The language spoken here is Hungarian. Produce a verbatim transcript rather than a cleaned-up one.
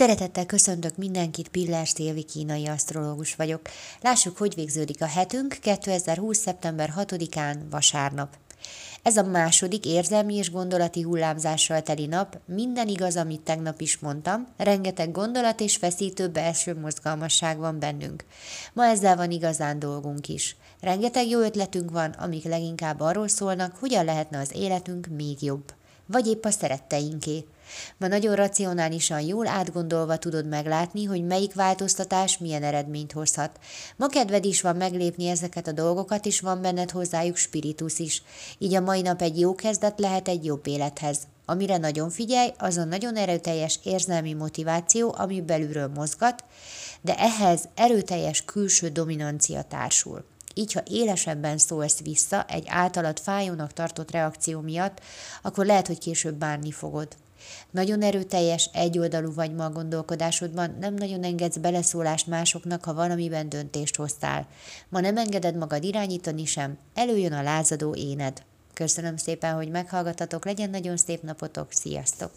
Szeretettel köszöntök mindenkit, Pillars Télvi kínai asztrológus vagyok. Lássuk, hogy végződik a hetünk kétezer-húsz. szeptember hatodikán, vasárnap. Ez a második érzelmi és gondolati hullámzással teli nap, minden igaz, amit tegnap is mondtam, rengeteg gondolat és feszítő belső mozgalmasság van bennünk. Ma ezzel van igazán dolgunk is. Rengeteg jó ötletünk van, amik leginkább arról szólnak, hogyan lehetne az életünk még jobb. Vagy épp a szeretteinké. Ma nagyon racionálisan, jól átgondolva tudod meglátni, hogy melyik változtatás milyen eredményt hozhat. Ma kedved is van meglépni ezeket a dolgokat, és van benned hozzájuk spiritus is. Így a mai nap egy jó kezdet lehet egy jobb élethez. Amire nagyon figyelj, az a nagyon erőteljes érzelmi motiváció, ami belülről mozgat, de ehhez erőteljes külső dominancia társul. Így, ha élesebben szólsz vissza egy általad fájónak tartott reakció miatt, akkor lehet, hogy később bánni fogod. Nagyon erőteljes, egyoldalú vagy ma a gondolkodásodban, nem nagyon engedsz beleszólást másoknak, ha valamiben döntést hoztál. Ma nem engeded magad irányítani sem, előjön a lázadó éned. Köszönöm szépen, hogy meghallgattatok, legyen nagyon szép napotok, sziasztok!